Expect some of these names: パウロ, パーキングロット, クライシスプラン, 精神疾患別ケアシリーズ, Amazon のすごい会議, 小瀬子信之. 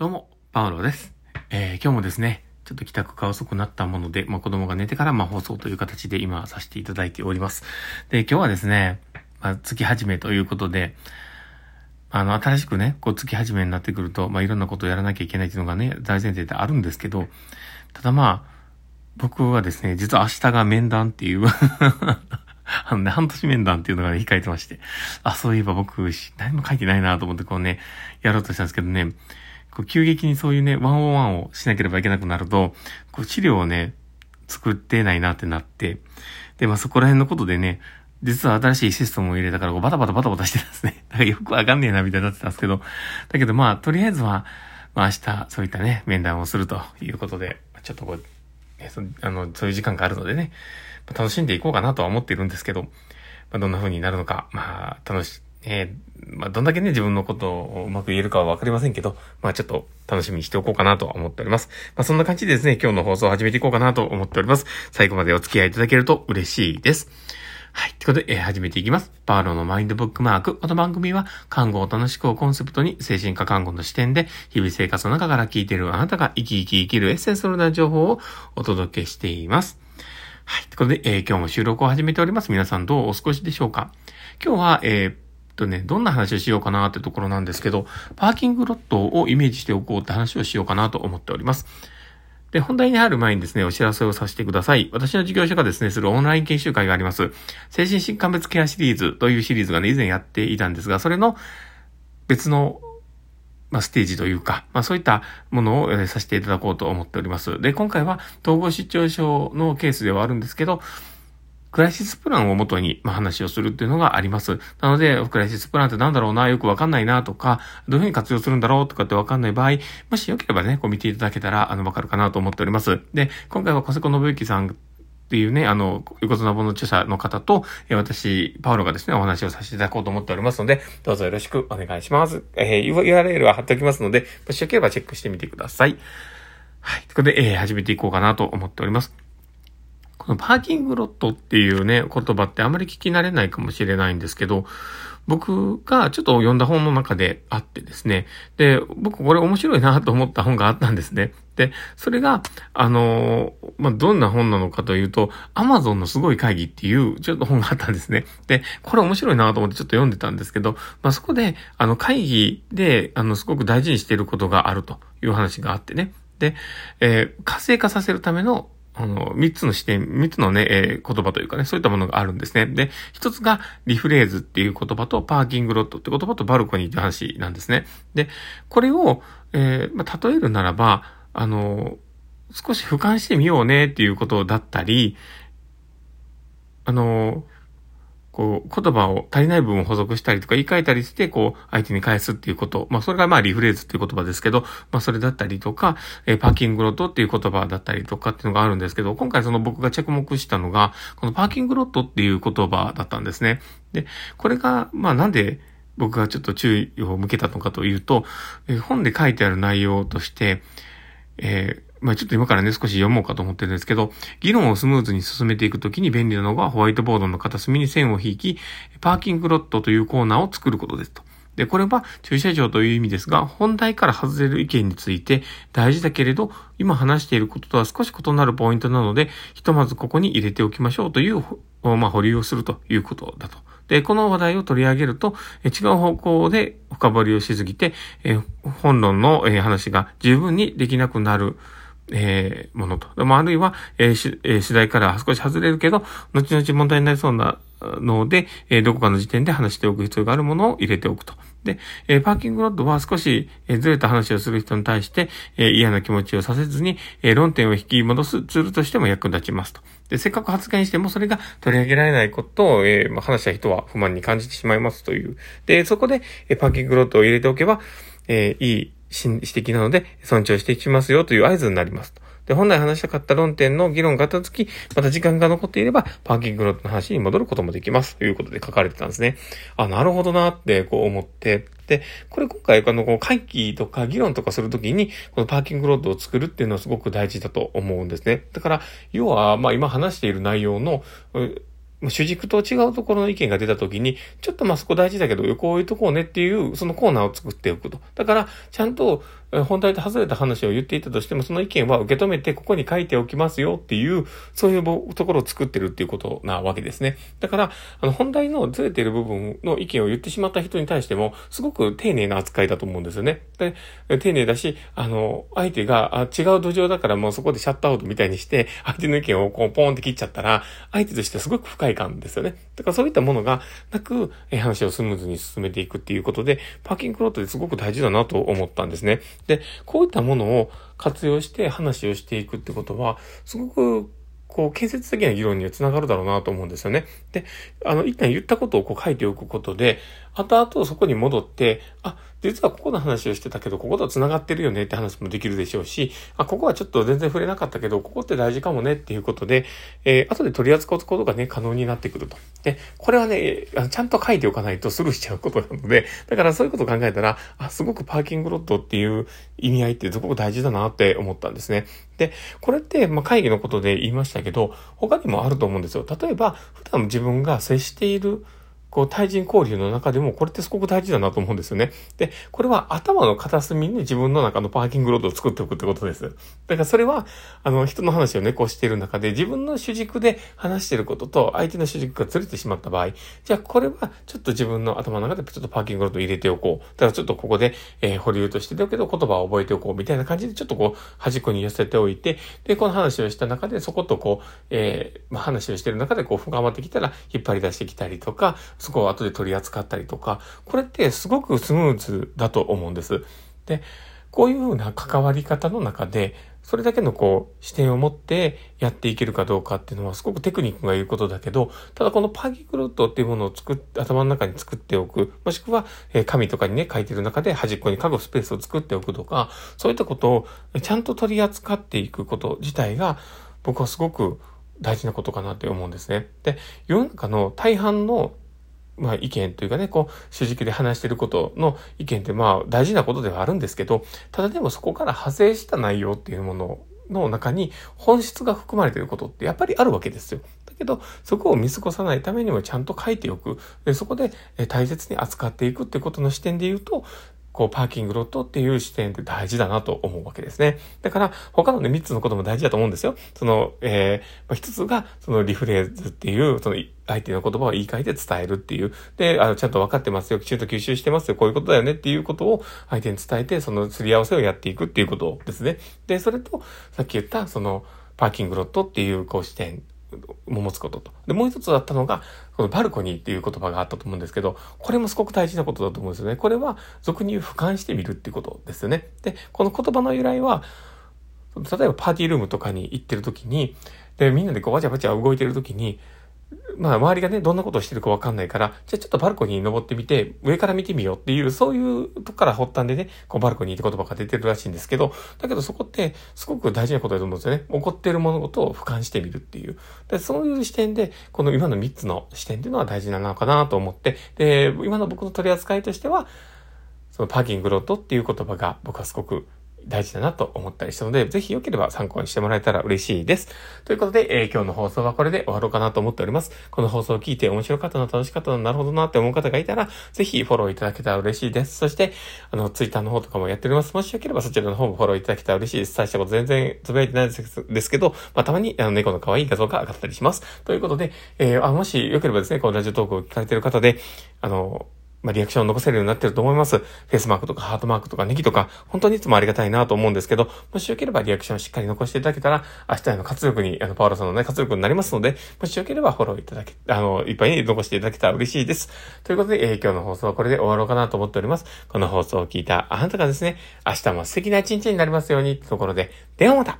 どうもパウロです、今日もですねちょっと帰宅が遅くなったもので、子供が寝てから放送という形で今させていただいております。で、今日はですね、月始めということで、新しくね月始めになってくると、いろんなことをやらなきゃいけないというのがね大前提であるんですけど、ただ僕はですね実は明日が面談っていう半年面談っていうのがね控えてまして、そういえば僕何も書いてないなと思ってやろうとしたんですけどね、急激にそういうねワンオンワンをしなければいけなくなると資料をね作ってないなってなって、でそこら辺のことでね実は新しいシステムを入れたからバタバタしてたんですね。だからよくわかんねえなみたいになってたんですけど、だけどとりあえずは明日そういったね面談をするということで、ちょっとそういう時間があるのでね、楽しんでいこうかなとは思っているんですけど、どんな風になるのか、どんだけね自分のことをうまく言えるかはわかりませんけど、ちょっと楽しみにしておこうかなと思っております。そんな感じでですね今日の放送を始めていこうかなと思っております。最後までお付き合いいただけると嬉しいです。はい。ということで、始めていきます。パウロのマインドブックマーク。この番組は、看護を楽しくをコンセプトに、精神科看護の視点で、日々生活の中から聞いているあなたが生き生き生きるエッセンスのような情報をお届けしています。はい。ということで、今日も収録を始めております。皆さんどうお過ごしでしょうか？今日は、どんな話をしようかなってところなんですけど、パーキングロットをイメージしておこうって話をしようかなと思っております。で、本題に入る前にですね、お知らせをさせてください。私の事業所がですね、するオンライン研修会があります。精神疾患別ケアシリーズというシリーズがね、以前やっていたんですが、それの別の、ステージというか、そういったものを、させていただこうと思っております。で、今回は統合失調症のケースではあるんですけど、クライシスプランを元に、話をするっていうのがあります。なので、クライシスプランってなんだろうな、よくわかんないなとか、どういうふうに活用するんだろうとかってわかんない場合、もしよければね、見ていただけたら、わかるかなと思っております。で、今回は小瀬子信之さんっていうね、横綱本の著者の方と、私、パウロがですね、お話をさせていただこうと思っておりますので、どうぞよろしくお願いします。URL は貼っておきますので、もしよければチェックしてみてください。はい。ということで、始めていこうかなと思っております。このパーキングロットっていうね、言葉ってあまり聞き慣れないかもしれないんですけど、僕がちょっと読んだ本の中であってですね、で、僕これ面白いなと思った本があったんですね。で、それが、どんな本なのかというと、Amazon のすごい会議っていうちょっと本があったんですね。で、これ面白いなと思ってちょっと読んでたんですけど、そこで、会議で、すごく大事にしていることがあるという話があってね。で、活性化させるための3つの視点、3つのね、言葉というかね、そういったものがあるんですね。で、1つがリフレーズっていう言葉とパーキングロットって言葉とバルコニーって話なんですね。で、これを、例えるならば、少し俯瞰してみようねっていうことだったり、言葉を足りない部分を補足したりとか言い換えたりして、相手に返すっていうこと。それがリフレーズっていう言葉ですけど、それだったりとか、パーキングロットっていう言葉だったりとかっていうのがあるんですけど、今回僕が着目したのが、このパーキングロットっていう言葉だったんですね。で、これが、なんで僕がちょっと注意を向けたのかというと、本で書いてある内容として、ちょっと今からね、少し読もうかと思ってるんですけど、議論をスムーズに進めていくときに便利なのがホワイトボードの片隅に線を引き、パーキングロットというコーナーを作ることですと。で、これは駐車場という意味ですが、本題から外れる意見について大事だけれど、今話していることとは少し異なるポイントなので、ひとまずここに入れておきましょうという、保留をするということだと。で、この話題を取り上げると、違う方向で深掘りをしすぎて、本論の話が十分にできなくなる。ものと。でもあるいは、次第から少し外れるけど、後々問題になりそうなので、どこかの時点で話しておく必要があるものを入れておくと。で、パーキングロットは少し、ずれた話をする人に対して、嫌な気持ちをさせずに、論点を引き戻すツールとしても役立ちますと。で、せっかく発言してもそれが取り上げられないことを、話した人は不満に感じてしまいますという。で、そこで、パーキングロットを入れておけば、いい指摘なので尊重していきますよという合図になりますと。で、本来話したかった論点の議論が片付き、また時間が残っていればパーキングロットの話に戻ることもできますということで書かれてたんですね。なるほどなって思って、で、これ今回会議とか議論とかするときにこのパーキングロットを作るっていうのはすごく大事だと思うんですね。だから要は今話している内容の主軸と違うところの意見が出たときに、ちょっとまあそこ大事だけど、こういうとこをねっていう、そのコーナーを作っておくと。だから、ちゃんと本題と外れた話を言っていたとしても、その意見は受け止めて、ここに書いておきますよっていう、そういうところを作ってるっていうことなわけですね。だから、本題のずれている部分の意見を言ってしまった人に対しても、すごく丁寧な扱いだと思うんですよね。で、丁寧だし、相手が違う土壌だからもうそこでシャットアウトみたいにして、相手の意見をこうポーンって切っちゃったら、相手としてはすごく不快感ですよね。だからそういったものがなく、話をスムーズに進めていくっていうことで、パーキングロットですごく大事だなと思ったんですね。で、こういったものを活用して話をしていくってことは、すごくこう建設的な議論にはつながるだろうなと思うんですよね。で、一旦言ったことをこう書いておくことで、後々そこに戻って、あ、実はここの話をしてたけど、ここと繋がってるよねって話もできるでしょうし、あ、ここはちょっと全然触れなかったけど、ここって大事かもねっていうことで、後で取り扱うことがね、可能になってくると。で、これはね、ちゃんと書いておかないとスルーしちゃうことなので、だからそういうことを考えたら、あ、すごくパーキングロットっていう意味合いってすごく大事だなって思ったんですね。で、これって、まあ、会議のことで言いましたけど、他にもあると思うんですよ。例えば、普段自分が接しているこう対人交流の中でもこれってすごく大事だなと思うんですよね。で、これは頭の片隅に自分の中のパーキングロードを作っておくってことです。だからそれは、人の話をね、こうしている中で自分の主軸で話していることと相手の主軸がずれてしまった場合、じゃあこれはちょっと自分の頭の中でちょっとパーキングロードを入れておこう。だからちょっとここで、保留としてだけど言葉を覚えておこうみたいな感じでちょっとこう端っこに寄せておいて、で、この話をした中でそことこう、話をしている中でこう深まってきたら引っ張り出してきたりとか、そこを後で取り扱ったりとか、これってすごくスムーズだと思うんです。で、こういうふうな関わり方の中で、それだけのこう視点を持ってやっていけるかどうかっていうのはすごくテクニックがいることだけど、ただこのパーキングロットっていうものを頭の中に作っておく、もしくは紙とかにね書いてる中で端っこに書くスペースを作っておくとか、そういったことをちゃんと取り扱っていくこと自体が僕はすごく大事なことかなって思うんですね。で、世の中の大半のまあ意見というかね、こう、主軸で話していることの意見ってまあ大事なことではあるんですけど、ただでもそこから派生した内容っていうものの中に本質が含まれていることってやっぱりあるわけですよ。だけど、そこを見過ごさないためにもちゃんと書いておく。で、そこで大切に扱っていくってことの視点で言うと、こうパーキングロットっていう視点って大事だなと思うわけですね。だから他のね3つのことも大事だと思うんですよ。その、1つがそのリフレーズっていうその相手の言葉を言い換えて伝えるっていう。で、ちゃんと分かってますよ。きちんと吸収してますよ。こういうことだよねっていうことを相手に伝えてそのすり合わせをやっていくっていうことですね。で、それとさっき言ったそのパーキングロットっていうこう視点も持つことと。で、もう一つだったのが、このバルコニーっていう言葉があったと思うんですけど、これもすごく大事なことだと思うんですよね。これは俗に言う俯瞰してみるっていうことですよね。で、この言葉の由来は、例えばパーティールームとかに行ってる時に、で、みんなでこうわちゃわちゃ動いてる時に、まあ周りがねどんなことをしてるかわかんないから、じゃあちょっとバルコニーに登ってみて上から見てみようっていう、そういうとこから発端でねこうバルコニーって言葉が出てるらしいんですけど、だけどそこってすごく大事なことだと思うんですよね。起こっている物事を俯瞰してみるっていう、でそういう視点でこの今の3つの視点っていうのは大事なのかなと思って、で今の僕の取り扱いとしてはそのパーキングロットっていう言葉が僕はすごく大事だなと思ったりしたので、ぜひ良ければ参考にしてもらえたら嬉しいです。ということで、今日の放送はこれで終わろうかなと思っております。この放送を聞いて面白かったな、楽しかったな、なるほどなって思う方がいたら、ぜひフォローいただけたら嬉しいです。そして、ツイッターの方とかもやっております。もしよければそちらの方もフォローいただけたら嬉しいです。大したこと全然つぶやいてないですけど、まあ、たまに猫の可愛い画像が上がったりします。ということで、もしよければですね、このラジオトークを聞かれている方で、まあ、リアクションを残せるようになってると思います。フェイスマークとかハートマークとかネギとか、本当にいつもありがたいなと思うんですけど、もしよければリアクションをしっかり残していただけたら、明日の活力に、パウロさんのね、活力になりますので、もしよければフォローいただけ、いっぱいに残していただけたら嬉しいです。ということで、今日の放送はこれで終わろうかなと思っております。この放送を聞いたあなたがですね、明日も素敵な一日になりますように、ところで、ではまた。